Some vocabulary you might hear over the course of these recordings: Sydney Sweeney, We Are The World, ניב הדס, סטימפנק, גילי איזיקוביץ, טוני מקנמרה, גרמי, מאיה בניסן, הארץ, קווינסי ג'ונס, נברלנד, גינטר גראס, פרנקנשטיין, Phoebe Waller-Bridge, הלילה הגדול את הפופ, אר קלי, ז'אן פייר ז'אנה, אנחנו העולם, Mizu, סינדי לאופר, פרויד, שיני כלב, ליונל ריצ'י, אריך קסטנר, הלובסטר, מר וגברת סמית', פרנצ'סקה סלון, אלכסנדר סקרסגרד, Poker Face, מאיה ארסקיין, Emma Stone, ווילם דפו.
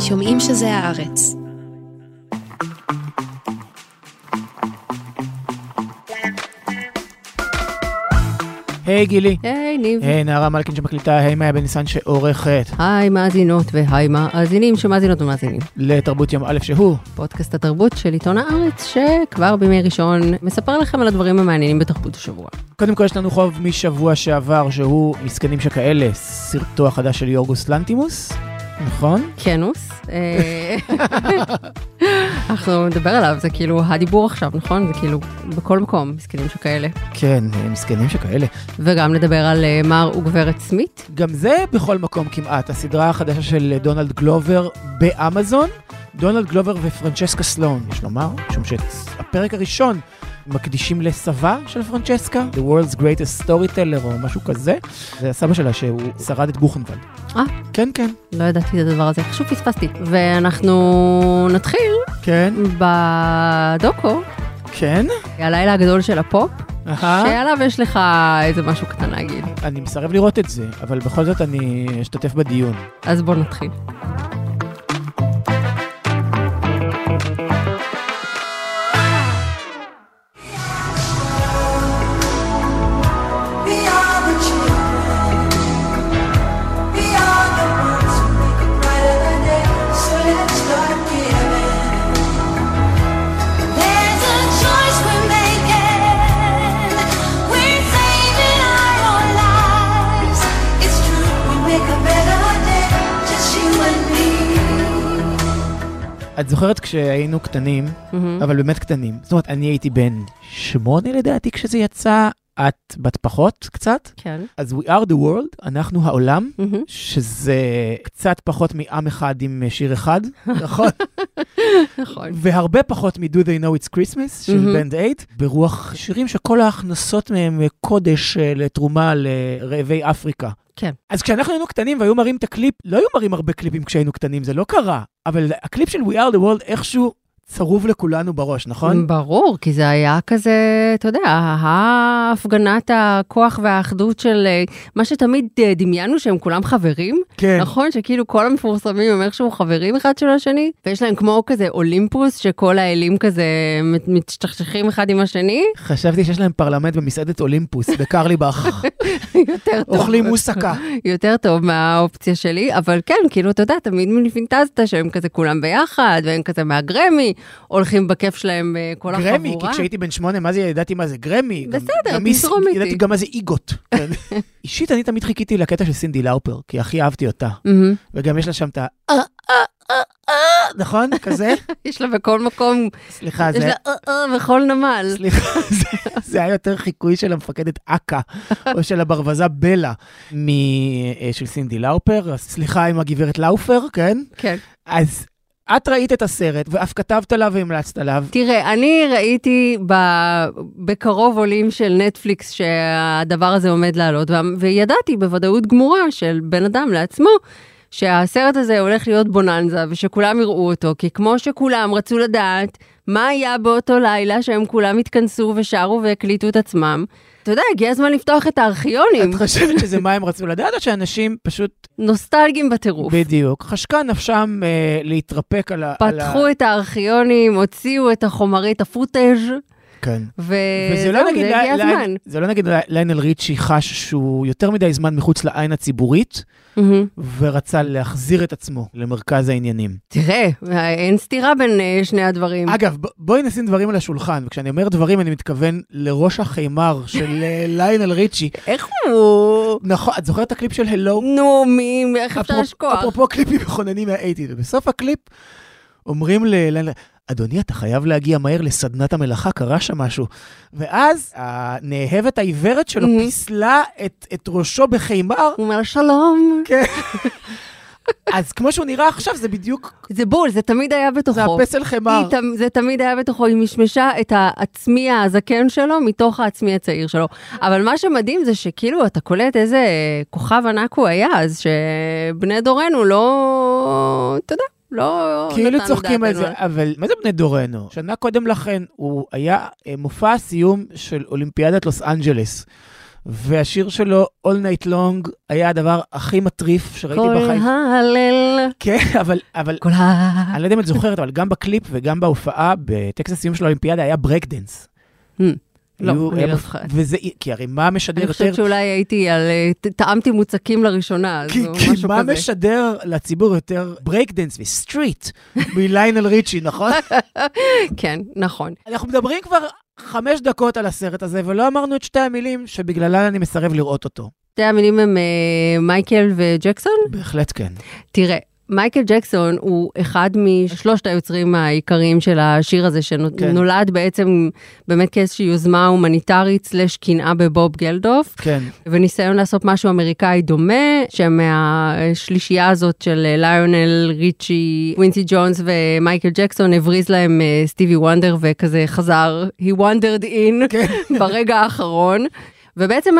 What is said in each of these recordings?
שומעים שזה הארץ. היי גילי. היי ניב. היי נערה מלכין שמקליטה, היי מאיה בניסן שעורכת. היי מאזינות והי מאזינים שמאזינות ומאזינים. לתרבות יום א' שהוא. פודקאסט התרבות של עיתון הארץ, שכבר בימי ראשון מספר לכם על הדברים המעניינים בתרבות השבוע. קודם כל יש לנו חוב משבוע שעבר שהוא מסכנים שכאלה, סרטו החדש של יורגוס לנתימוס. נכון? כנוס. אנחנו נדבר עליו, זה כאילו הדיבור עכשיו, נכון? זה כאילו בכל מקום, מסכנים שכאלה. כן, מסכנים שכאלה. וגם נדבר על מר וגברת סמית'. גם זה בכל מקום כמעט, הסדרה החדשה של דונלד גלובר באמזון, דונלד גלובר ופרנצ'סקה סלון, יש לומר, שום שהפרק הראשון מקדישים לסבא של פרנצ'סקה, The World's Greatest Storyteller או משהו כזה. זה הסבא שלה שהוא שרד את בוכנבלד. כן, כן. לא ידעתי את הדבר הזה, חשוב פספסתי. ואנחנו נתחיל בדוקו. כן. הלילה הגדול של הפופ. שעליו יש לך איזה משהו קטן להגיד. אני מסרב לראות את זה, אבל בכל זאת אני אשתתף בדיון. אז בוא נתחיל. את זוכרת כשהיינו קטנים, אבל באמת קטנים. זאת אומרת, אני הייתי בן 8 לדעתי כשזה יצא, את בת פחות קצת. כן. אז We Are The World, אנחנו העולם, שזה קצת פחות מעם אחד עם שיר אחד, נכון? נכון. והרבה פחות מ-Do They Know It's Christmas, של בנד 8, ברוח שירים שכל ההכנסות מהם קודש לתרומה לרעבי אפריקה. כן. אז כשאנחנו היינו קטנים והיו מראים את הקליפ, לא היו מראים הרבה קליפים כשהיינו קטנים, זה לא קרה. אבל הקליפ של We Are The World איכשהו צרוב לכולנו בראש, נכון? ברור, כי זה היה כזה, אתה יודע, ההפגנת הכוח והאחדות של מה שתמיד דמיינו שהם כולם חברים, כן. נכון? שכאילו כל המפורסמים הם איכשהו חברים אחד של השני, ויש להם כמו כזה אולימפוס שכל האלים כזה מתשכשכים אחד עם השני. חשבתי שיש להם פרלמנט במסעדת אולימפוס, בקרליבך. יותר טוב. אוכלים מוסקה. יותר טוב מהאופציה שלי, אבל כן, כאילו, אתה יודע, תמיד מפינטזת שהם כזה כולם ביחד, והם כזה מהגרמי, הולכים בכיף שלהם כל גרמי, החבורה. גרמי, כי כשהייתי בן 8, מה זה ידעתי מה זה גרמי. בסדר, תזרום איתי. ידעתי גם מה זה איגות. אישית, אני תמיד חיכיתי לקטע של סינדי לאופר, כי הכי אהבתי אותה. וגם יש לה שם את נכון? כזה? יש לה בכל מקום. סליחה, זה... יש לה בכל נמל. סליחה, זה היה יותר חיקוי של המפקדת אקה, או של הברווזה בלה, של סינדי לאופר. סליחה עם הגברת לאופר, כן? כן. אז... את ראית את הסרט, ואף כתבת עליו והמלצת עליו. תראה, אני ראיתי בקרוב עולים של נטפליקס שהדבר הזה עומד לעלות, וידעתי בוודאות גמורה של בן אדם לעצמו, שהסרט הזה הולך להיות בוננזה, ושכולם יראו אותו, כי כמו שכולם רצו לדעת מה היה באותו לילה שהם כולם התכנסו ושרו והקליטו את עצמם, אתה יודע, הגיע הזמן לפתוח את הארכיונים. את חושבת שזה מה הם רצו לדעת, או שאנשים פשוט... נוסטלגים בטירוף. בדיוק. חשקה נפשם להתרפק על ה... פתחו את הארכיונים, הוציאו את החומרית, הפוטאז'. כן. וזה הגיע הזמן. זה לא נגיד ליונל ריצ'י חש שהוא יותר מדי זמן מחוץ לעין הציבורית, ורצה להחזיר את עצמו למרכז העניינים. תראה, אין סתירה בין שני הדברים. אגב, בואי נשים דברים על השולחן, וכשאני אומר דברים אני מתכוון לראש החימר של ליונל ריצ'י. איך הוא? נכון, את זוכרת את הקליפ של Hello? נו, מי, איך אפשר לשכוח? אפרופו קליפים מכוננים מה-80, ובסוף הקליפ אומרים לליונל ריצ'י, אדוני, אתה חייב להגיע מהר לסדנת המלאכה, קרה שם משהו. ואז הנאהבת העיוורת שלו פיסלה את ראשו בחימר. הוא אומר, שלום. כן. אז כמו שהוא נראה עכשיו, זה בדיוק... זה בול, זה תמיד היה בתוכו. זה הפסל חימר. זה תמיד היה בתוכו, היא משמשה את העצמי הזקן שלו, מתוך העצמי הצעיר שלו. אבל מה שמדהים זה שכאילו, אתה קולט איזה כוכב ענק הוא היה, אז שבני דורנו לא... אתה יודע. לא, כאילו צוחקים על זה, אבל מה זה בני דורנו? שנה קודם לכן הוא היה מופע הסיום של אולימפיאדת לוס אנג'לס, והשיר שלו, All Night Long, היה הדבר הכי מטריף שראיתי בחיים. כל הלל. כן, אבל... כל הלל. אני לא יודעת אם את זוכרת, אבל גם בקליפ וגם בהופעה, בטקסס סיום של האולימפיאדה, היה ברקדנס. לא, אני לא זוכרת. וזה, כי הרי מה משדר יותר... אני חושבת שאולי הייתי על... טעמתי מוצקים לראשונה, אז משהו כזה. כי מה משדר לציבור יותר ברקדנס וסטריט, מליונל ריצ'י, נכון? כן, נכון. אנחנו מדברים כבר... 5 דקות על הסרט הזה, ולא אמרנו את שתי המילים שבגללן אני מסרב לראות אותו. שתי המילים הם מייקל וג'קסון? בהחלט כן. תראה, מייקל ג'קסון הוא אחד משלושת היוצרים העיקריים של השיר הזה, שנולד בעצם באמת כאיזושהי יוזמה הומניטרית סלש קנאה בבוב גלדוף, כן. וניסיון לעשות משהו אמריקאי דומה, שמהשלישייה הזאת של ליונל ריצ'י, קווינסי ג'ונס ומייקל ג'קסון, הבריז להם סטיבי וונדר וכזה חזר, he wandered in כן. ברגע האחרון. ובעצם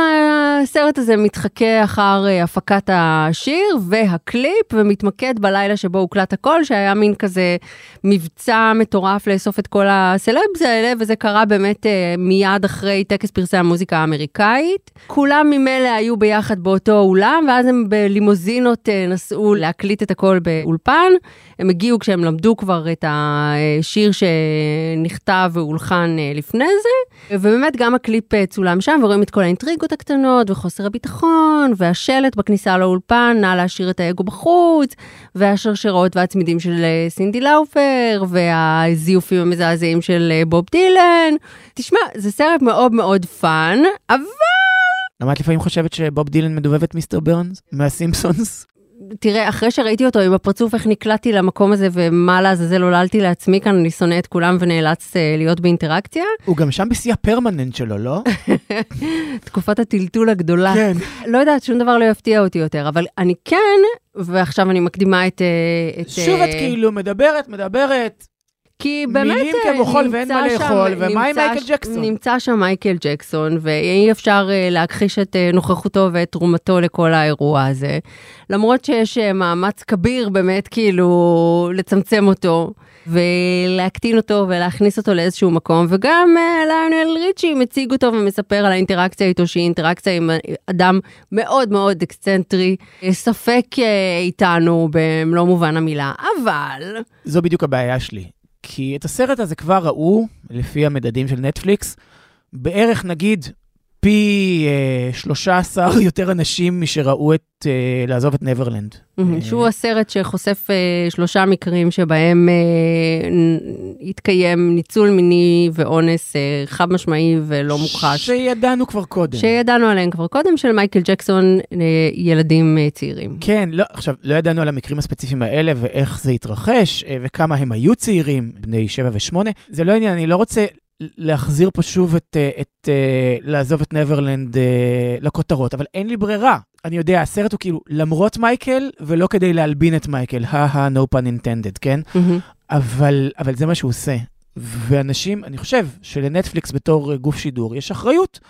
הסרט הזה מתחכה אחר הפקת השיר והקליפ, ומתמקד בלילה שבו הוקלט הכל, שהיה מין כזה מבצע מטורף לאסוף את כל הסלבס האלה, וזה קרה באמת מיד אחרי טקס פרסי המוזיקה האמריקאית. כולם ממילא היו ביחד באותו אולם, ואז הם בלימוזינות נסעו להקליט את הכל באולפן. הם הגיעו כשהם למדו כבר את השיר שנכתב והולחן לפני זה, ובאמת גם הקליפ צולם שם, ורואים את כל האינטריגות הקטנות, וחוסר הביטחון, והשלט בכניסה לאולפן, נע להשאיר את האגו בחוץ, והשרשרות והצמידים של סינדי לאופר, והזיופים המזעזעים של בוב דילן. תשמע, זה סרט מאוד מאוד פאן, אבל... למה את לפעמים חושבת שבוב דילן מדובב את מיסטר ברנס מהסימפסונס? תראה, אחרי שראיתי אותו עם הפרצוף, איך נקלטתי למקום הזה, ומה לעזאזל הוללתי לעצמי כאן, אני שונא את כולם ונאלץ להיות באינטראקציה. הוא גם שם בשיא הפרמננט שלו, לא? תקופת הטלטול הגדולה. כן. לא יודעת, שום דבר לא יפתיע אותי יותר, אבל אני כן, ועכשיו אני מקדימה את... שוב את כאילו מדברת. כי באמת מילים כבוחול ואין מה לאכול, ומה עם מייקל ג'קסון? נמצא שם מייקל ג'קסון, ואי אפשר להכחיש את נוכחותו ואת תרומתו לכל האירוע הזה. למרות שיש מאמץ כביר באמת כאילו לצמצם אותו, ולהקטין אותו ולהכניס אותו לאיזשהו מקום, וגם ליונל ריצ'י מציג אותו ומספר על האינטראקציה איתו, שהיא אינטראקציה עם אדם מאוד מאוד אקסצנטרי, ספק איתנו במלוא מובן המילה, אבל... זו בדיוק הבעיה שלי. כי את הסרט הזה כבר ראו, לפי המדדים של נטפליקס, בערך נגיד פי 13 יותר אנשים משראו את לעזוב את נברלנד. שהוא הסרט שחושף 3 מקרים שבהם התקיים ניצול מיני ואונס חד משמעי ולא מוכחש. שידענו כבר קודם. שידענו עליהם כבר קודם, של מייקל ג'קסון, ילדים צעירים. כן, לא, עכשיו, לא ידענו על המקרים הספציפיים האלה ואיך זה התרחש וכמה הם היו צעירים, בני 7 ו8. זה לא עניין, אני לא רוצה... להחזיר פה שוב את לעזוב את נברלנד לכותרות, אבל אין לי ברירה. אני יודע, הסרט הוא כאילו למרות מייקל, ולא כדי להלבין את מייקל. No pun intended, כן? אבל זה מה שהוא עושה. ואנשים, אני חושב, שלנטפליקס בתור גוף שידור יש אחריות.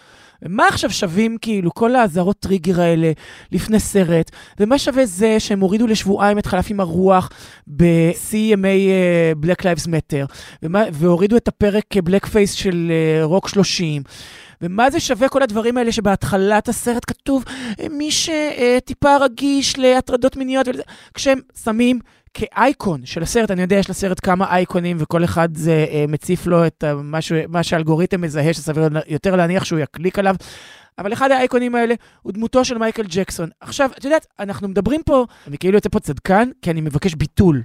מה עכשיו שווים כאילו כל האזהרות טריגר האלה לפני סרט, ומה שווה זה שהם הורידו לשבועיים את חלף עם הרוח ב-CMA Black Lives Matter, והורידו את הפרק Black Face של רוק 30, ומה זה שווה כל הדברים האלה שבהתחלת הסרט כתוב, מי שטיפה רגיש להטרדות מיניות, כשהם שמים כאייקון של הסרט, אני יודע, יש לסרט כמה אייקונים, וכל אחד זה מציף לו את מה שהאלגוריתם מזהה, שסביר יותר להניח שהוא יקליק עליו, אבל אחד האייקונים האלה הוא דמותו של מייקל ג'קסון. עכשיו, את יודעת, אנחנו מדברים פה, אני כאילו יוצא פה צדקן, כי אני מבקש ביטול,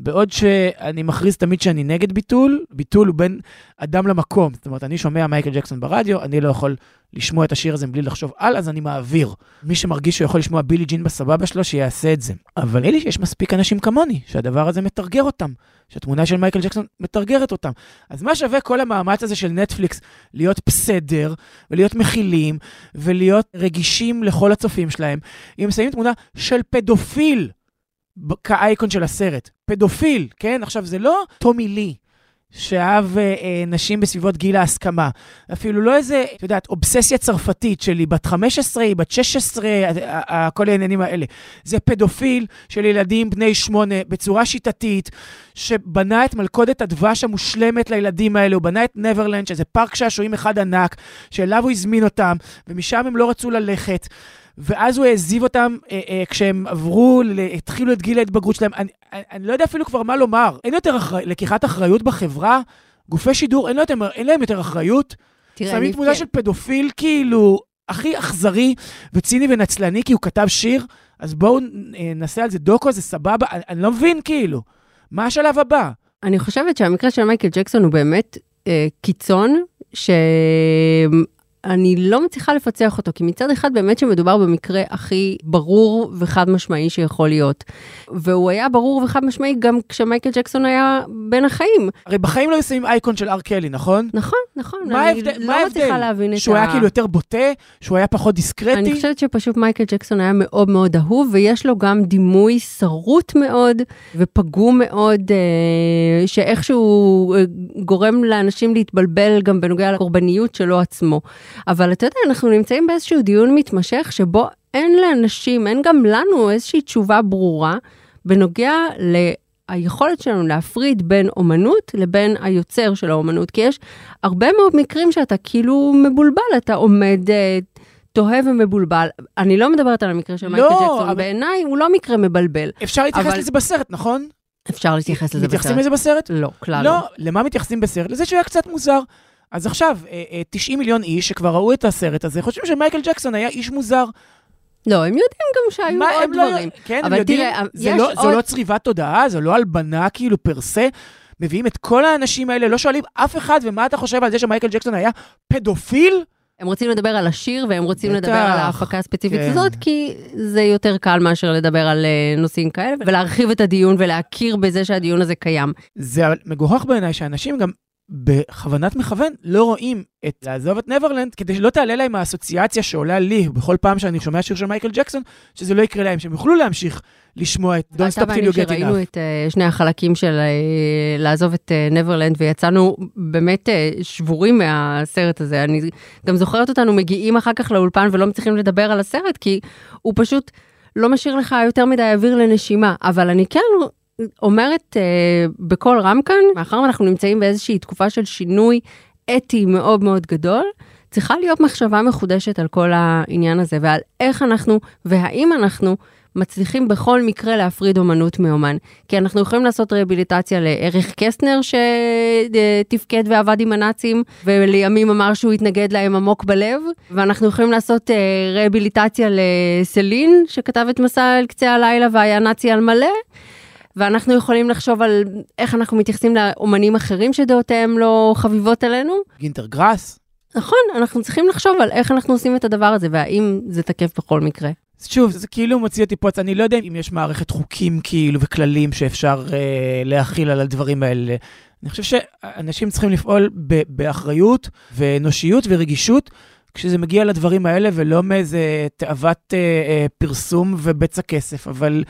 בעוד שאני מכריז תמיד שאני נגד ביטול, ביטול הוא בין אדם למקום, זאת אומרת, אני שומע מייקל ג'קסון ברדיו, אני לא יכול לשמוע את השיר הזה בלי לחשוב על, אז אני מעביר. מי שמרגיש שהוא יכול לשמוע בילי ג'ין בסבבה שלו, שיעשה את זה. אבל אלי שיש מספיק אנשים כמוני, שהדבר הזה מתרגר אותם, שהתמונה של מייקל ג'קסון מתרגרת אותם. אז מה שווה כל המאמץ הזה של נטפליקס, להיות בסדר, ולהיות מכילים, ולהיות רגישים לכל הצופים שלהם, אם שמים תמונה של פדופיל, כאייקון של הסרט. פדופיל, כן? עכשיו זה לא טומי לי, שאהב נשים בסביבות גיל ההסכמה. אפילו לא איזה, אתה יודעת, אובססיה צרפתית שלי, בת 15, בת 16, כל העניינים האלה. זה פדופיל של ילדים בני 8, בצורה שיטתית, שבנה את מלכודת הדבש המושלמת לילדים האלה, הוא בנה את נברלנד, שזה פארק שעשועים אחד ענק, שאליו הוא הזמין אותם, ומשם הם לא רצו ללכת, ואז הוא העזיב אותם כשהם עברו, התחילו את גיל ההתבגרות שלהם. אני לא יודע אפילו כבר מה לומר. אין יותר לקיחת אחריות בחברה, גופי שידור, אין להם יותר אחריות. שמים תמונה של פדופיל כאילו הכי אכזרי וציני ונצלני, כי הוא כתב שיר, אז בואו נעשה על זה דוקו, זה סבבה. אני לא מבין כאילו. מה השלב הבא? אני חושבת שהמקרה של מייקל ג'קסון הוא באמת קיצון, אני לא מצליחה לפצח אותו, כי מצד אחד באמת שמדובר במקרה הכי ברור וחד משמעי שיכול להיות. והוא היה ברור וחד משמעי גם כשמייקל ג'קסון היה בין החיים. הרי בחיים לא ישמים אייקון של אר קלי, נכון? נכון, נכון. אני לא מצליחה להבין את שהוא היה כאילו יותר בוטה, שהוא היה פחות דיסקרטי. אני חושבת שפשוט מייקל ג'קסון היה מאוד מאוד אהוב, ויש לו גם דימוי שרוט מאוד, ופגום מאוד, שאיכשהו גורם לאנשים להתבלבל גם בנוגע לקורבניות שלו עצמו. אבל אתה יודע, אנחנו נמצאים באיזשהו דיון מתמשך, שבו אין לאנשים, אין גם לנו איזושהי תשובה ברורה, בנוגע ליכולת שלנו להפריד בין אומנות, לבין היוצר של האומנות, כי יש הרבה מאוד מקרים שאתה כאילו מבולבל, אתה עומד תוהה ומבולבל. אני לא מדברת על המקרה של מייקל ג'קסון, אבל בעיניי הוא לא מקרה מבלבל. אפשר להתייחס לזה בסרט, נכון? אפשר להתייחס לזה בסרט. מתייחסים לזה בסרט? לא, כלל לא. לא, למה מתייחסים בסרט? לזה שהוא היה קצת מוזר. אז עכשיו, 90 מיליון איש שכבר ראו את הסרט הזה, חושבים שמייקל ג'קסון היה איש מוזר. לא, הם יודעים גם שהיו עוד דברים. כן, הם יודעים, זו לא צריבת תודעה, זו לא הלבנה כאילו פרסה, מביאים את כל האנשים האלה, לא שואלים אף אחד, ומה אתה חושב על זה שמייקל ג'קסון היה פדופיל? הם רוצים לדבר על השיר, והם רוצים לדבר על ההפקה הספציפית הזאת, כי זה יותר קל מאשר לדבר על נושאים כאלה, ולהרחיב את הדיון, ולהכיר בזה שהדיון הזה קיים. זה מגוחך בעיניי שאנשים גם בכוונת מכוון לא רואים את לעזוב את נברלנד, כדי שלא תעלה להם האסוציאציה שעולה לי בכל פעם שאני שומע שיר של מייקל ג'קסון, שזה לא יקרה להם, שהם יוכלו להמשיך לשמוע את Don't Stop Till You Get Enough. שראינו את שני החלקים של לעזוב את נברלנד, ויצאנו באמת שבורים מהסרט הזה. אני גם זוכרת אותנו מגיעים אחר כך לאולפן ולא מצליחים לדבר על הסרט, כי הוא פשוט לא משאיר לך יותר מדי אוויר לנשימה, אבל אני כן אומרת בכל רם כאן, מאחר אנחנו נמצאים באיזושהי תקופה של שינוי אתי מאוד מאוד גדול, צריכה להיות מחשבה מחודשת על כל העניין הזה, ועל איך אנחנו, והאם אנחנו מצליחים בכל מקרה להפריד אומנות מאומן, כי אנחנו יכולים לעשות רהביליטציה לאריך קסטנר שתפקד ועבד עם הנאצים, ולימים אמר שהוא התנגד להם עמוק בלב, ואנחנו יכולים לעשות רהביליטציה לסלין, שכתב את מסע אל קצה הלילה והיה נאצי על מלא, ואנחנו יכולים לחשוב על איך אנחנו מתייחסים לאומנים אחרים שדעותיהם לא חביבות עלינו. גינטר גראס. נכון, אנחנו צריכים לחשוב על איך אנחנו עושים את הדבר הזה, והאם זה תקף בכל מקרה. שוב, זה כאילו מוציא אותי פה, אני לא יודע אם יש מערכת חוקים כאילו וכללים שאפשר להכיל על הדברים האלה. אני חושב שאנשים צריכים לפעול באחריות ואנושיות ורגישות, כשזה מגיע לדברים האלה ולא מאיזה תאוות פרסום ובצע כסף, אבל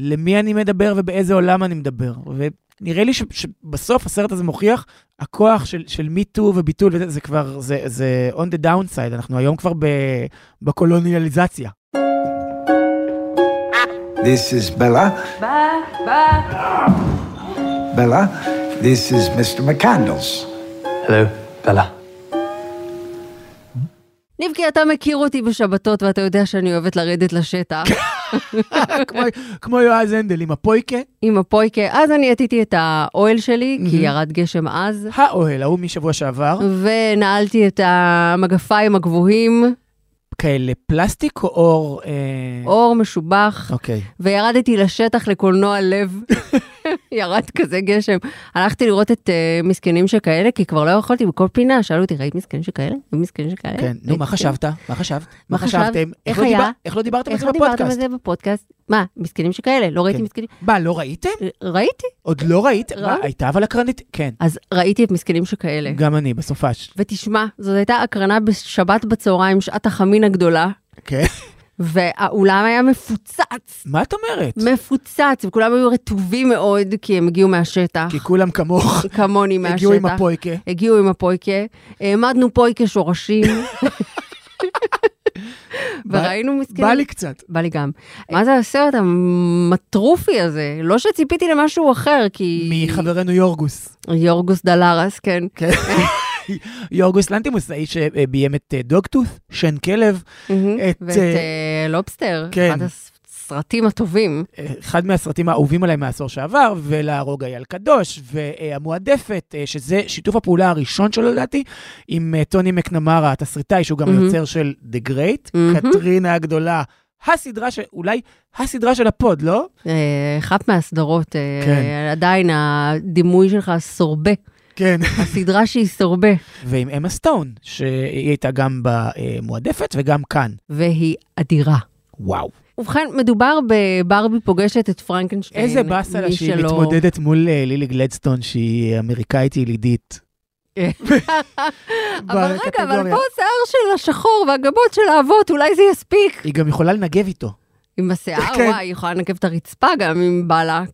למי אני מדבר ובאיזה עולם אני מדבר. ונראה לי שבסוף הסרט הזה מוכיח, הכוח של מיטו וביטול, זה כבר, זה on the downside, אנחנו היום כבר בקולוניאליזציה. This is Bella. Bella, this is Mr. McCandles. Hello, Bella. ניבקי, אתה מכיר אותי בשבתות, ואתה יודע שאני אוהבת לרדת לשטח. כמו יועז הנדל, עם הפויקה. עם הפויקה. אז אני עטיתי את האוהל שלי, כי ירד גשם אז. האוהל, ההוא משבוע שעבר. ונעלתי את המגפיים הגבוהים. כאלה פלסטיק או אור? אור משובח. אוקיי. וירדתי לשטח לקולנוע לב. ירד כזה גשם. הלכתי לראות את מסכנים שכאלה, כי כבר לא יכולתי בכל פינה. שאלו אותי, ראית מסכנים שכאלה? מסכנים שכאלה? כן. נו, מה חשבת? מה חשבת? מה חשבתם? איך היה? איך לא דיברתם על זה בפודקאסט? איך לא דיברתם על זה בפודקאסט? מה? מסכנים שכאלה? לא ראיתי מסכנים? מה, לא ראיתם? ראיתי. עוד לא ראית? מה, הייתה אבל הקרנית? כן. אז ראיתי את מסכנים שכאלה. גם אני, בסופש. ותשמע, זאת הייתה הקרנה בשבת בצהריים, שעת החמין הגדולה. כן. והאולם היה מפוצץ. מה את אומרת? מפוצץ, וכולם היו רטובים מאוד, כי הם הגיעו מהשטח. כי כולם כמוך. כמוני מהשטח. הגיעו עם הפויקה. הגיעו עם הפויקה. העמדנו פויקה שורשים. וראינו מסכנים. בא לי קצת. בא לי גם. מה זה הסרט המטרופי הזה? לא שציפיתי למשהו אחר, כי... מחברנו יורגוס. יורגוס דלרס, כן. כן. יורגוס לנתימוס, האיש שביים את דוגטוס, שיני כלב, את... ואת לובסטר, אחד הסרטים הטובים. אחד מהסרטים האהובים עליי מהעשור שעבר, ולהרוג אייל קדוש, והמועדפת, שזה שיתוף הפעולה הראשון שלו, לדעתי, עם טוני מקנמרה, התסריטאי, שהוא גם יוצר של The Great, קטרינה הגדולה, הסדרה שאולי, הסדרה של הפוד, לא? אחת מהסדרות, עדיין הדימוי שלך סורבה. כן. הסדרה שהיא סורבה. ועם אמה סטון, שהיא הייתה גם במועדפת וגם כאן. והיא אדירה. וואו. ובכן, מדובר בברבי פוגשת את פרנקנשטיין. איזה בסלה שהיא מתמודדת מול לילי גלדסטון, שהיא אמריקאית ילידית. אבל רגע, אבל פה השיער של השחור והגבות של האבות, אולי זה יספיק. היא גם יכולה לנגב איתו. עם השיער, וואי, היא יכולה לנגב את הרצפה גם עם בעלה,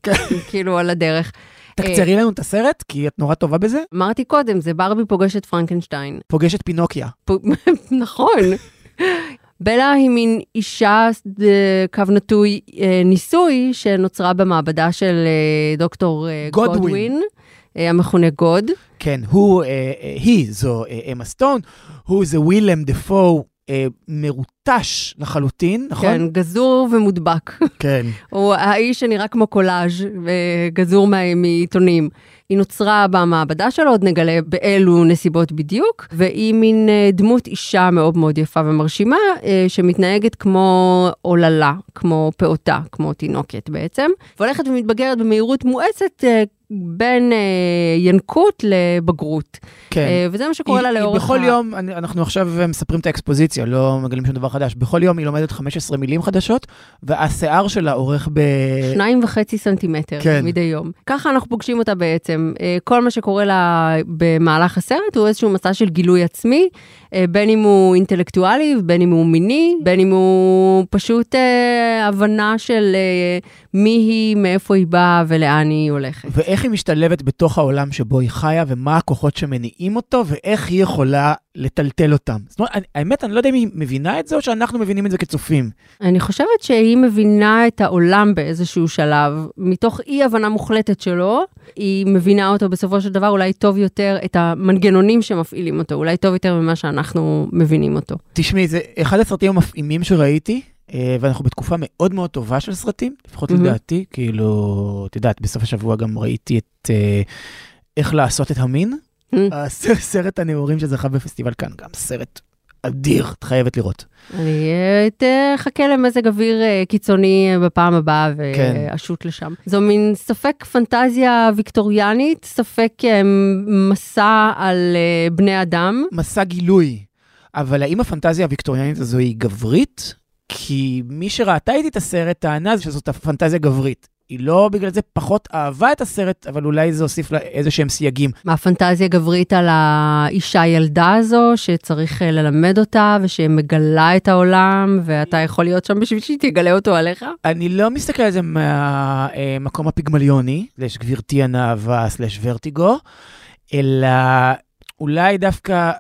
כאילו על הדרך. תקצרי לנו את הסרט, כי את נורא טובה בזה. אמרתי קודם, זה ברבי פוגשת פרנקנשטיין. פוגשת פינוקיה. נכון. בלה היא מין אישה, קו נטוי ניסוי, שנוצרה במעבדה של דוקטור גודווין, המכונה גוד. כן, היא זו אמה סטון, הוא זה ווילם דפו, מרוטש לחלוטין, נכון? כן, גזור ומודבק. כן. הוא האיש שנראה כמו קולאז' וגזור מעיתונים. היא נוצרה במעבדה שלו, עוד נגלה באלו נסיבות בדיוק, והיא מין דמות אישה מאוד מאוד יפה ומרשימה, שמתנהגת כמו עוללה, כמו פעוטה, כמו תינוקת בעצם, והולכת ומתבגרת במהירות מואצת, בין ינקות לבגרות. כן. וזה מה שקורה לה לאורך. בכל יום, אנחנו עכשיו מספרים את האקספוזיציה, לא מגלים שום דבר חדש. בכל יום היא לומדת 15 מילים חדשות, והשיער שלה עורך ב... 2.5 סנטימטר מדי יום. ככה אנחנו פוגשים אותה בעצם. כל מה שקורה לה במהלך הסרט, הוא איזשהו מסע של גילוי עצמי, בין אם הוא אינטלקטואלי, בין אם הוא מיני, בין אם הוא פשוט הבנה של מי היא, מאיפה היא באה ולאן היא הולכת. ואיך היא משתלבת בתוך העולם שבו היא חיה, ומה הכוחות שמניעים אותו, ואיך היא יכולה לטלטל אותם. זאת אומרת, האמת, אני לא יודע אם היא מבינה את זה, או שאנחנו מבינים את זה כצופים. אני חושבת שהיא מבינה את העולם באיזשהו שלב, מתוך אי-הבנה מוחלטת שלו, היא מבינה אותו בסופו של דבר, אולי טוב יותר את המנגנונים שמפעילים אותו, אולי טוב יותר ממה שאנחנו מבינים אותו. תשמעי, זה אחד הסרטים המפעימים שראיתי, ואנחנו בתקופה מאוד מאוד טובה של סרטים, לפחות לדעתי, כאילו, תדעת, בסוף השבוע גם ראיתי את איך לעשות את המין, הסרט הנאורים שזכה בפסטיבל כאן, גם סרט אדיר, את חייבת לראות. אני חכה למזג אוויר קיצוני בפעם הבאה, והשוט לשם. זו מין ספק פנטזיה ויקטוריאנית, ספק מסע על בני אדם. מסע גילוי, אבל האם הפנטזיה הויקטוריאנית הזו היא גברית? כי מי שראתה איתי את הסרט טענה שזאת הפנטזיה גברית. היא לא בגלל זה פחות אהבה את הסרט, אבל אולי זה הוסיף לה איזה שהם סייגים. מהפנטזיה גברית על האישה ילדה הזו, שצריך ללמד אותה, ושמגלה את העולם, ואתה יכול להיות שם בשביל שהיא תגלה אותו עליך? אני לא מסתכל על זה מהמקום הפיגמליוני, גברתי הנאווה, ורטיגו, אלא אולי דווקא,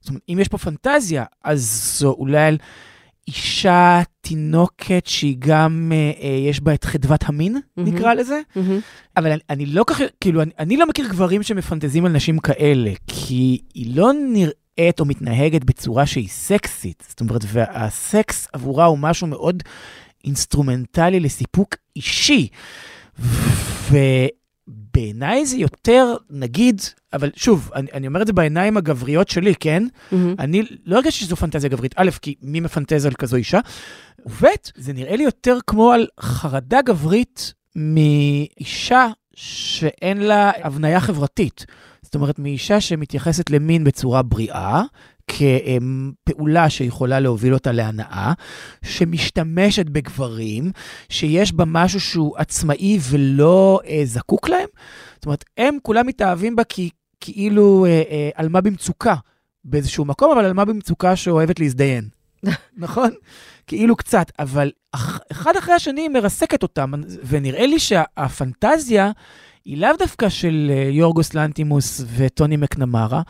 זאת אומרת, אם יש פה פנטזיה, אז זו אולי... אישה תינוקת שהיא גם, יש בה את חדוות המין, נקרא לזה. אבל אני לא כך, כאילו, אני לא מכיר גברים שמפנטזים על נשים כאלה, כי היא לא נראית או מתנהגת בצורה שהיא סקסית. זאת אומרת, והסקס עבורה הוא משהו מאוד אינסטרומנטלי לסיפוק אישי. ובעיניי זה יותר, נגיד, אבל שוב, אני אומר את זה בעיניים הגבריות שלי, כן? אני לא הרגשתי שזו פנטזיה גברית, א', כי מי מפנטז על כזו אישה, וב' זה נראה לי יותר כמו על חרדה גברית מאישה שאין לה הבניה חברתית. זאת אומרת, מאישה שמתייחסת למין בצורה בריאה, כפעולה שיכולה להוביל אותה להנאה, שמשתמשת בגברים, שיש בה משהו שהוא עצמאי ולא זקוק להם. זאת אומרת, הם כולם מתאהבים בה כאילו על מה במצוקה באיזשהו מקום, אבל על מה במצוקה שאוהבת להזדיין. נכון? כאילו קצת, אבל אחד אחרי השני היא מרסקת אותם, ונראה לי שהפנטזיה היא לאו דווקא של יורגוס לנתימוס וטוני מקנמרה,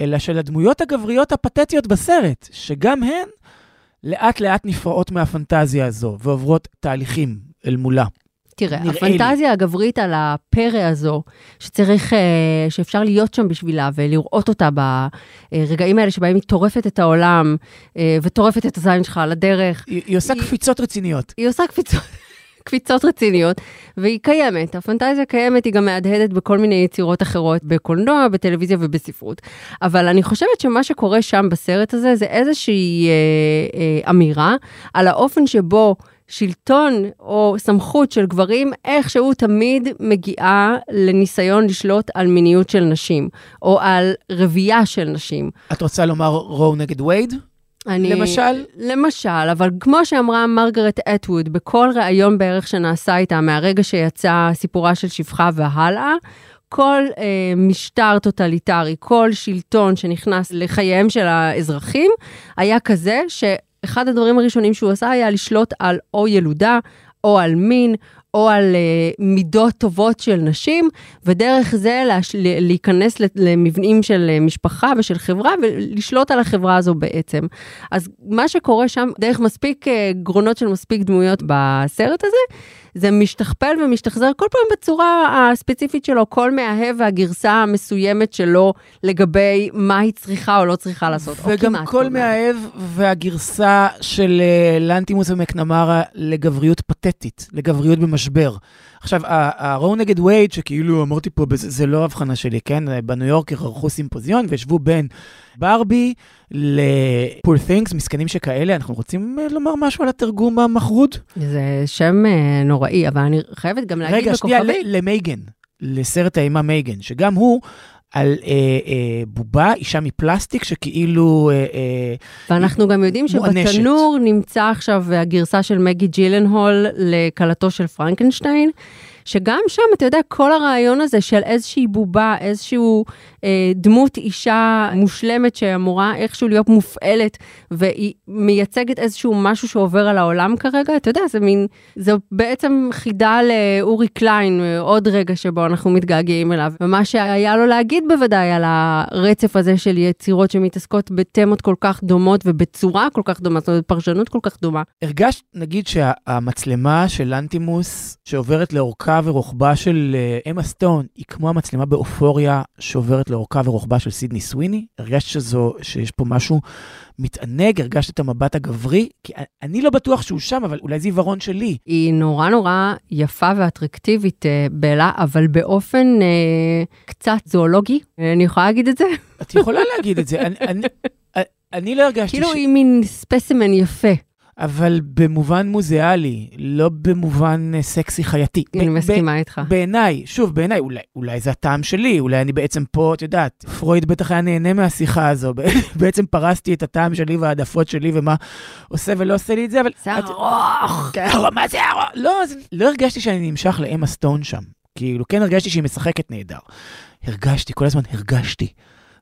אלא של הדמויות הגבריות הפתטיות בסרט, שגם הן לאט לאט נפרעות מהפנטזיה הזו, ועוברות תהליכים אל מולה. תראה, הפנטזיה הגברית על הפרא הזו, שאפשר להיות שם בשבילה, ולראות אותה ברגעים האלה, שבהם היא טורפת את העולם, וטורפת את הזין שלך על הדרך. היא עושה קפיצות רציניות. היא עושה קפיצות רציניות, והיא קיימת. הפנטזיה קיימת, היא גם מהדהדת בכל מיני יצירות אחרות, בקולנוע, בטלוויזיה ובספרות. אבל אני חושבת שמה שקורה שם בסרט הזה, זה איזושהי אמירה, על האופן שבו שלטון או סמכות של גברים, איכשהו תמיד מגיעה לניסיון לשלוט על מיניות של נשים, או על רבייה של נשים. את רוצה לומר רו נגד וייד? למשל, אבל כמו שאמרה מרגרט אטווד, בכל ראיון בערך שנעשה איתה, מהרגע שיצא סיפורה של שפחה והלאה, כל משטר טוטליטרי, כל שלטון שנכנס לחייהם של האזרחים, היה כזה ש... אחד הדברים הראשונים שהוא עשה היה לשלוט על או ילודה, או על מין, או על מידות טובות של נשים, ודרך זה להיכנס למבנים של משפחה ושל חברה, ולשלוט על החברה הזו בעצם. אז מה שקורה שם, דרך מספיק גרונות של מספיק דמויות בסרט הזה, זה משתכפל ומשתחזר כל פעם בצורה הספציפית שלו, כל מאהב והגרסה המסוימת שלו, לגבי מה היא צריכה או לא צריכה לעשות. וגם כל מאהב והגרסה של לנתימוס ומקנמרה לגבריות פתטית, לגבריות במשבר. עכשיו, הרו נגד וייד, שכאילו אמרתי פה, זה לא הבחנה שלי, כן? בניו יורק ערכו סימפוזיון, וישבו בין ברבי לפול תינגס, מסכנים שכאלה. אנחנו רוצים לומר משהו על התרגום המחרוד? זה שם נוראי, אבל אני חייבת גם להגיד בכוכבי. רגע, שנייה, למייגן, לסרט האימה מייגן, שגם הוא על בובה, אישה מפלסטיק, שכאילו ואנחנו גם יודעים שבתנור נמצא עכשיו הגרסה של מגי ג'ילנהול לקלתו של פרנקנשטיין, שגם שם, אתה יודע, כל הרעיון הזה של איזושהי בובה, איזשהו דמות אישה מושלמת שאמורה איכשהו להיות מופעלת, והיא מייצגת איזשהו משהו שעובר על העולם כרגע, אתה יודע, זה בעצם חידה לאורי קליין, עוד רגע שבו אנחנו מתגעגעים אליו. ומה שהיה לו להגיד בוודאי על הרצף הזה של יצירות שמתעסקות בתמות כל כך דומות, ובצורה כל כך דומה, זאת אומרת, פרשנות כל כך דומה. הרגשת, נגיד, שהמצלמה של לנתימוס, שעוברת לאורכה, ורוחבה של אמה סטון, היא כמו המצלמה באופוריה שעוברת לאורכה ורוחבה של סידני סוויני. הרגשת שיש פה משהו מתענג, הרגשת את המבט הגברי, כי אני לא בטוח שהוא שם, אבל אולי זה עיוורון שלי. היא נורא נורא יפה ואטרקטיבית בעלה, אבל באופן קצת זואולוגי. אני יכולה להגיד את זה? את יכולה להגיד את זה. אני לא הרגשתי כאילו היא מין ספסימן יפה. אבל במובן מוזיאלי, לא במובן סקסי חייתי. אני מסכימה איתך. בעיניי, שוב, בעיניי, אולי זה הטעם שלי, אולי אני בעצם פה, את יודעת, פרויד בטח היה נהנה מהשיחה הזו, בעצם פרסתי את הטעם שלי והעדפות שלי, ומה עושה ולא עושה לי את זה, אבל זה ארוך! מה זה ארוך? לא הרגשתי שאני נמשך לאמה סטון שם. כאילו, כן הרגשתי שהיא משחקת נהדר. הרגשתי, כל הזמן הרגשתי.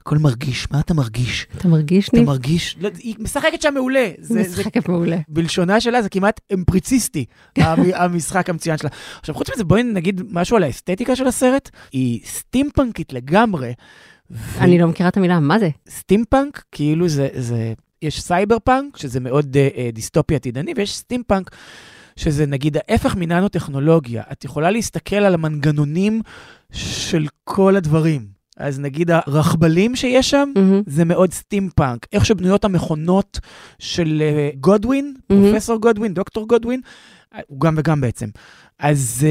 הכל מרגיש, מה אתה מרגיש? אתה מרגיש ניב? אתה מרגיש, היא משחקת שם מעולה. היא משחקת מעולה. בלשונה שלה זה כמעט אמפריציסטי, המשחק המצוין שלה. עכשיו חוץ מזה בואי נגיד משהו על האסתטיקה של הסרט, היא סטימפנקית לגמרי. אני לא מכירה את המילה, מה זה? סטימפנק, כאילו זה, יש סייבר פאנק, שזה מאוד דיסטופי עתידני, ויש סטימפנק, שזה נגיד ההפך מננו-טכנולוגיה. את יכולה להסתכל על המנגנונים של כל הדברים. אז נגיד הרכבלים שיש שם, זה מאוד סטימפאנק. איך שבנויות המכונות של גודווין, פרופסור גודווין, דוקטור גודווין, הוא גם וגם בעצם. אז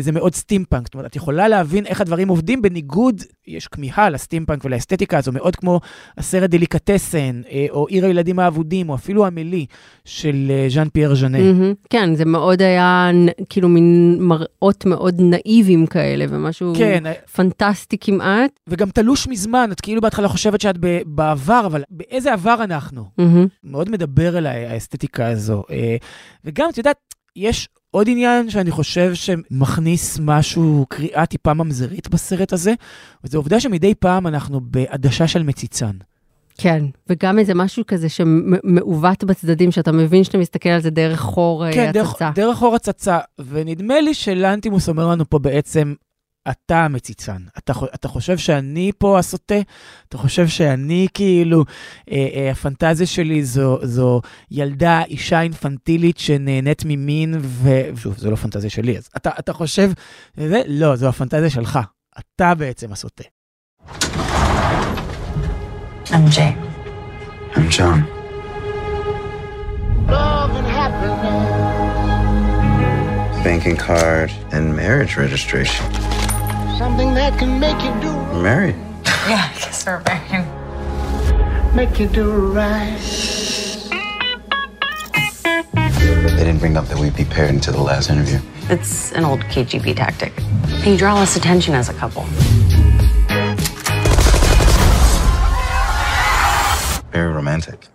זה מאוד סטימפאנק. זאת אומרת, את יכולה להבין איך הדברים עובדים בניגוד, יש כמיהה לסטימפאנק ולאסתטיקה הזו, מאוד כמו הסרט דליקטסן, או עיר הילדים האבודים, או אפילו המילי של ז'אן פייר ז'אנה. כן, זה מאוד היה כאילו מין מראות מאוד נאיבים כאלה, ומשהו פנטסטי כמעט. וגם תלוש מזמן, את כאילו בהתחלה חושבת שאת בעבר, אבל באיזה עבר אנחנו? מאוד מדבר על האסתטיקה הזו. וגם, את יודעת, יש עוד עניין שאני חושב שמכניס משהו, קריאה טיפה ממזרית בסרט הזה, וזו עובדה שמדי פעם אנחנו בעדשה של מציצן. כן, וגם איזה משהו כזה שמעוות בצדדים, שאתה מבין שאתה מסתכל על זה דרך חור הצצה. כן, דרך חור הצצה, ונדמה לי שלנתימוס אומר לנו פה בעצם, אתה המציצן, אתה חושב שאני פה הסוטה, אתה חושב שאני כאילו, הפנטזיה שלי זו ילדה, אישה אינפנטילית שנהנית ממין, ושוב, זו לא פנטזיה שלי, אז אתה חושב, לא, זו הפנטזיה שלך, אתה בעצם הסוטה. I'm Jay. I'm John. Love and happiness. Banking card and marriage registration. Something that can make you do right. Married. Yeah, I guess we're married. Make you do right. They didn't bring up that we'd be paired until the last interview. It's an old KGB tactic. You draw less attention as a couple. Very romantic.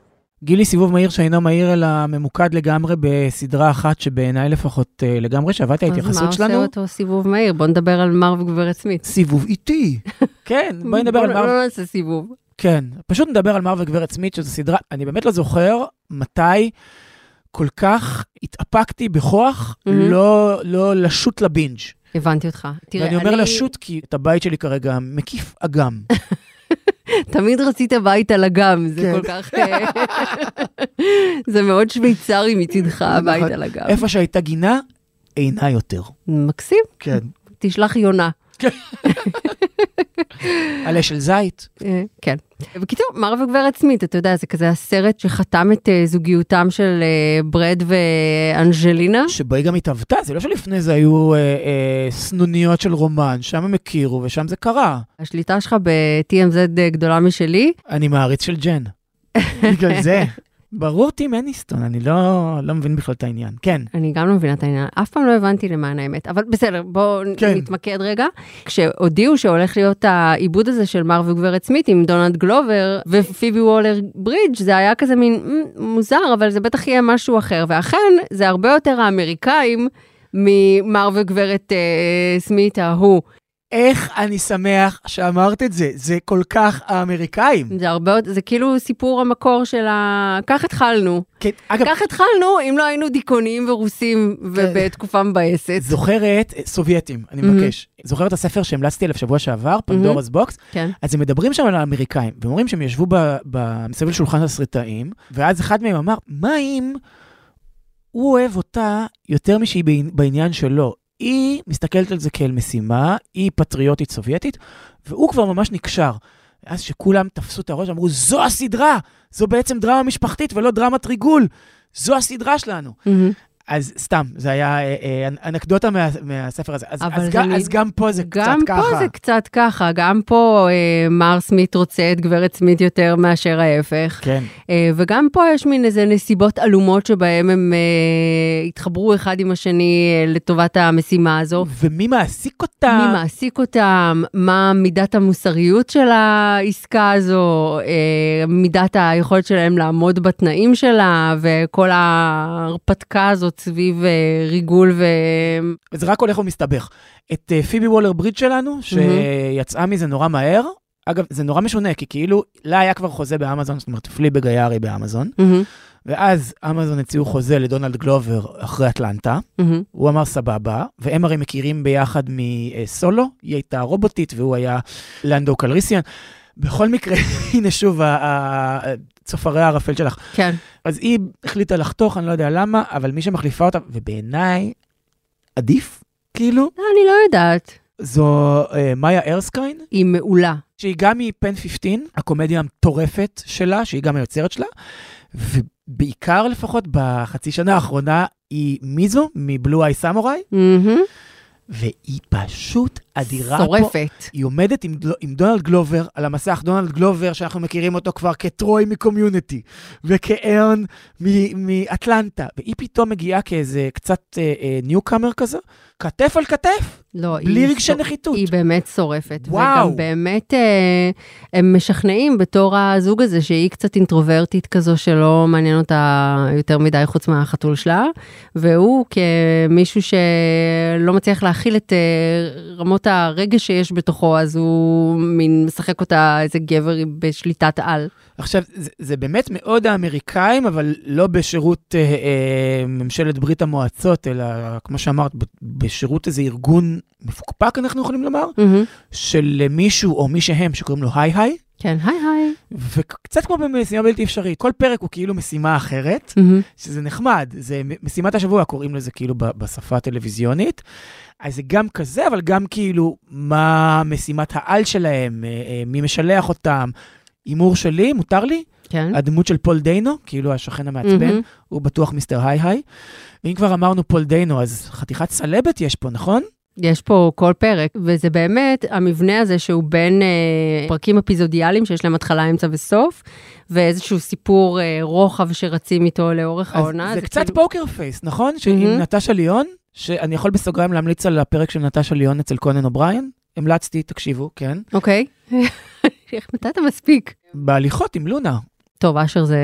גילי סיבוב מהיר שאינו מהיר, אלא ממוקד לגמרי בסדרה אחת שבעיניי לפחות לגמרי שעבדת ההתייחסות שלנו. אז מה עושה אותו סיבוב מהיר? בוא נדבר על מר וגברת סמית'. סיבוב איתי. כן, בוא נדבר על מר. לא נעשה סיבוב. כן, פשוט נדבר על מר וגברת סמית' שזו סדרה, אני באמת לא זוכר מתי כל כך התאפקתי בכוח לא לשוט לבינג'. הבנתי אותך. ואני אומר לשוט כי את הבית שלי כרגע מקיף אגם. תמיד רצית הבית על אגם, זה כל כך... זה מאוד שוויצרי מצידך, הבית על אגם. איפה שהייתה גינה, אינה יותר. מקסים? כן. תשלח יונה. עלה של זית. כן. בקיצור, מר וגברת סמית', אתה יודע, זה כזה הסרט שחתם את זוגיותם של ברד ואנג'לינה. שבה גם התאהבתה, זה לא שלפני זה היו סנוניות של רומן, שם הם הכירו ושם זה קרה. השליטה שלך ב-TMZ גדולה משלי. אני מעריץ של ג'ן. בגלל זה. ברור טים אניסטון, אני לא מבין בכלל את העניין, כן. אני גם לא מבינה את העניין, אף פעם לא הבנתי למען האמת, אבל בסדר, בואו נתמקד רגע. כשהודיעו שהולך להיות העיבוד הזה של מר וגברת סמית' עם דונלד גלובר ופיבי וולר ברידג', זה היה כזה מין מוזר, אבל זה בטח יהיה משהו אחר, ואכן זה הרבה יותר האמריקאים ממר וגברת סמית' ההוא. איך אני שמח שאמרת את זה, זה כל כך האמריקאים. זה הרבה, זה כאילו סיפור המקור של ה... כך התחלנו. כן, אגב... כך התחלנו, אם לא היינו דיכאוניים ורוסים ובתקופה מבאסת. זוכרת, סובייטים, אני מבקש. זוכרת הספר שהמלצתי עליו שבוע שעבר, פנדורס בוקס, אז הם מדברים שם על האמריקאים, והם אומרים שהם ישבו בסביב שולחן הסריטאים, ואז אחד מהם אמר, מה אם הוא אוהב אותה יותר משהי בעניין שלו? היא מסתכלת על זה כאל משימה, היא פטריוטית סובייטית, והוא כבר ממש נקשר. אז שכולם תפסו את הראש, אמרו, זו הסדרה! זו בעצם דרמה משפחתית ולא דרמת ריגול. זו הסדרה שלנו. אז סתם, זה היה אנקדוטה מהספר הזה. אז גם פה זה קצת ככה. גם פה זה קצת ככה. גם פה מר סמית' רוצה את גברת סמית' יותר מאשר ההפך. כן. וגם פה יש מין איזה נסיבות אלומות שבהם הם התחברו אחד עם השני לטובת המשימה הזו. ומי מעסיק אותם? מי מעסיק אותם? מה מידת המוסריות של העסקה הזו? מידת היכולת שלהם לעמוד בתנאים שלה? וכל ההרפתקה הזאת סביב ריגול ו... זה רק הולך ומסתבך. את פיבי וולר בריד שלנו, שיצאה מזה נורא מהר, אגב, זה נורא משונה, כי כאילו, לה היה כבר חוזה באמזון, זאת אומרת, פלי בגיירי באמזון, ואז אמזון הציעו חוזה לדונלד גלובר אחרי אטלנטה, הוא אמר סבבה, והם הרי מכירים ביחד מסולו, היא הייתה רובוטית, והוא היה לנדו קלריסיאן, בכל מקרה, הנה שוב, צופרי הערפל שלך. כן. אז היא החליטה לחתוך, אני לא יודע למה, אבל מי שמחליפה אותה, ובעיניי, עדיף, כאילו. אני לא יודעת. זו מאיה ארסקיין. היא מעולה. שהיא גם מפן 15, הקומדיה המטורפת שלה, שהיא גם היוצרת שלה, ובעיקר לפחות בחצי שנה האחרונה, היא מיזו, מבלו איי סמוראי. והיא פשוט אדירה פה. שורפת. היא עומדת עם דונלד גלובר על המסך, דונלד גלובר שאנחנו מכירים אותו כבר כטרוי מקומיוניטי, וכארן מאטלנטה, והיא פתאום מגיעה כאיזה קצת ניוקאמר כזה, כתף על כתף, בלי רגשי נחיתות. היא באמת שורפת. וואו. וגם באמת הם משכנעים בתור הזוג הזה, שהיא קצת אינטרוברטית כזו, שלא מעניין אותה יותר מדי חוץ מהחתול שלה, והוא כמישהו שלא מצליח להכיל את רמות הרגש שיש בתוכו, אז הוא מין משחק אותה איזה גבר בשליטת על. עכשיו, זה באמת מאוד האמריקאים, אבל לא בשירות ממשלת ברית המועצות, אלא כמו שאמרת, בשירות איזה ארגון מפוקפק, אנחנו יכולים לומר, של מישהו או מישהם שקוראים לו היי-היי. כן, היי-היי. וקצת כמו במשימה בלתי אפשרית, כל פרק הוא כאילו משימה אחרת, שזה נחמד, זה משימת השבוע, קוראים לזה כאילו בשפה הטלוויזיונית, אז זה גם כזה, אבל גם כאילו מה משימת העל שלהם, מי משלח אותם, אימור שלי, מותר לי? כן. הדמות של פול דיינו, כאילו השכן המעצבן, הוא בטוח מיסטר היי-היי. ואם כבר אמרנו פול דיינו, אז חתיכת סלבת יש פה, נכון? יש פה כל פרק, וזה באמת המבנה הזה שהוא בין פרקים אפיזודיאליים, שיש להם התחלה, אמצע וסוף, ואיזשהו סיפור רוחב שרצים איתו לאורך העונה. זה קצת פוקר פייס, נכון? שעם נטשה ליון, שאני יכול בסוגריים להמליץ על הפרק של נטשה ליון אצל קונן אובריין, המלצתי, תקשיבו, כן. אוקיי. איך מתי אתה מספיק? בהליכות עם לונה. טוב, אשר זה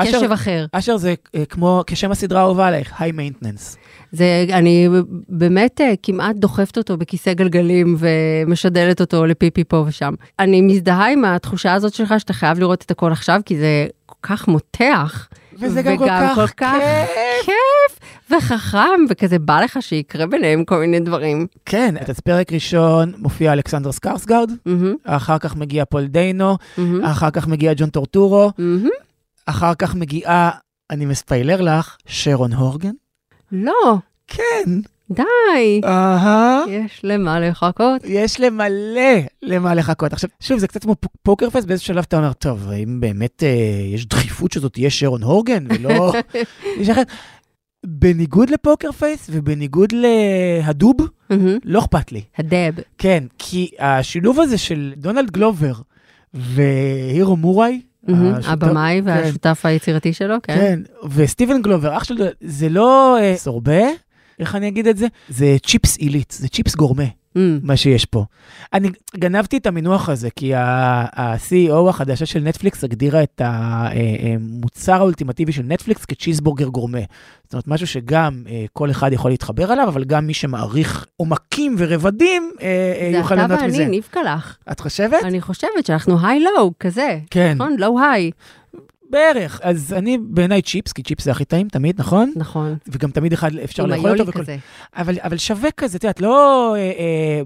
קשב אחר. אשר זה כמו כשם הסדרה האהובה עלייך, high maintenance. אני באמת כמעט דוחפת אותו בכיסא גלגלים ומשדלת אותו לפיפי פה ושם. אני מזדהה עם התחושה הזאת שלך שאתה חייב לראות את הכל עכשיו, כי זה כל כך מותח. וזה גם כל כך כיף וחכם, וכזה בא לך שיקרה ביניהם כל מיני דברים. כן, את פרק ראשון מופיע אלכסנדר סקרסגרד, אחר כך מגיע פול דיינו, אחר כך מגיע ג'ון טורטורו, אחר כך מגיעה, אני מספיילר לך, שרון הורגן. לא. כן. די. יש למה לחכות. יש למה לחכות. עכשיו, שוב, זה קצת כמו פוקר פייס, באיזשהו שלב אתה אומר, טוב, אם באמת יש דחיפות שזאת תהיה שרון הורגן, ולא יש אחת. בניגוד לפוקר פייס, ובניגוד להדוב, לא אכפת לי. הדב. כן, כי השילוב הזה של דונלד גלובר, והירו מוראי, הבמאי והשותף היצירתי שלו, כן. וסטיבן גלובר, אח שלו, זה לא סורבה, איך אני אגיד את זה? זה צ'יפס עילית, זה צ'יפס גורמה, מה שיש פה. אני גנבתי את המינוח הזה, כי ה-CEO החדשה של נטפליקס הגדירה את המוצר האולטימטיבי של נטפליקס כצ'יזבורגר גורמה. זאת אומרת, משהו שגם כל אחד יכול להתחבר עליו, אבל גם מי שמעריך עומקים ורבדים יוכל לנות מזה. זה אתה ואני, נבקה לך. את חושבת? אני חושבת שאנחנו היי-לואו כזה. כן. נכון? לואו-היי. בערך, אז אני בעיניי צ'יפס, כי צ'יפס זה הכי טעים תמיד, נכון? נכון. וגם תמיד אחד אפשר לאכול אותו. וכל... אבל שווה כזה, תראה, את לא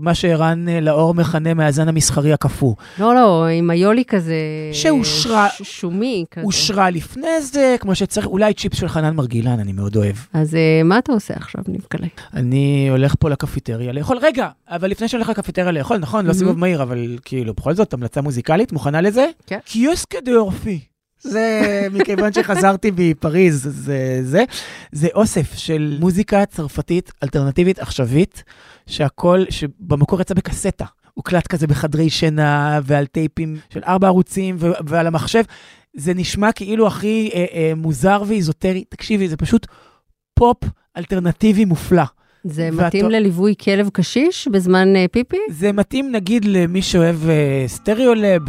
מה שערן לאור מכנה מהזן המסחרי הכפו. לא, לא, עם היולי כזה... שאושרה... שומי כזה. אושרה לפני זה, כמו שצריך, אולי צ'יפס של חנן מרגילן, אני מאוד אוהב. אז מה אתה עושה עכשיו, נבקלה? אני הולך פה לקפיטריה לאכול, רגע, אבל לפני שהולך לקפיטריה לאכול, נכון, לא סיבוב מהיר, אבל כאילו, בכל זאת, המלצה מוזיקלית, מוכנה לזה? כן. קיוסק דורפי. זה מכיוון שחזרתי בפריז, זה אוסף של מוזיקה צרפתית, אלטרנטיבית, עכשווית, שהכל, שבמקור יצא בקסטה, הוא קלט כזה בחדרי שינה, ועל טייפים של 4 ערוצים, ועל המחשב, זה נשמע כאילו הכי מוזר ואיזוטרי, תקשיבי, זה פשוט פופ אלטרנטיבי מופלא. זה מתאים לליווי כלב קשיש בזמן פיפי? זה מתאים נגיד למי שאוהב סטריאולב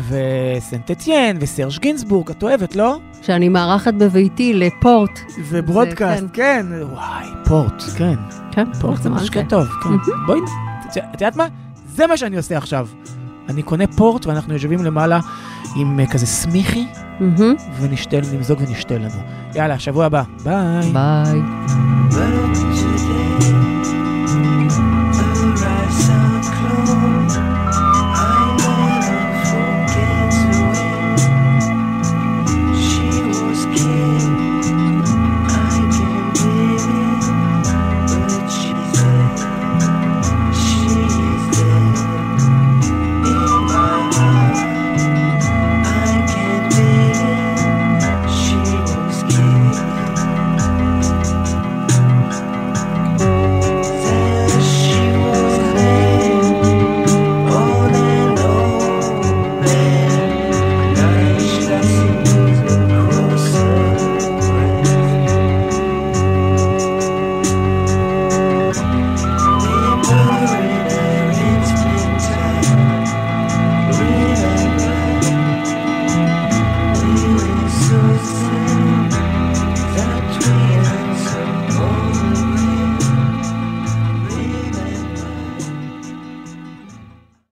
וסנטטיין וסרש גינסבורג, את אוהבת, לא? שאני מארחת בביתי לפורט. זה ברודקאסט, כן. וואי, פורט, כן. פורט זה משקע טוב, כן. בואי, את יודעת מה? זה מה שאני עושה עכשיו. אני קונה פורט ואנחנו יושבים למעלה עם כזה סמיכי, ונשתל, נמזוג ונשתל לנו. יאללה, שבוע הבא. ביי. ביי.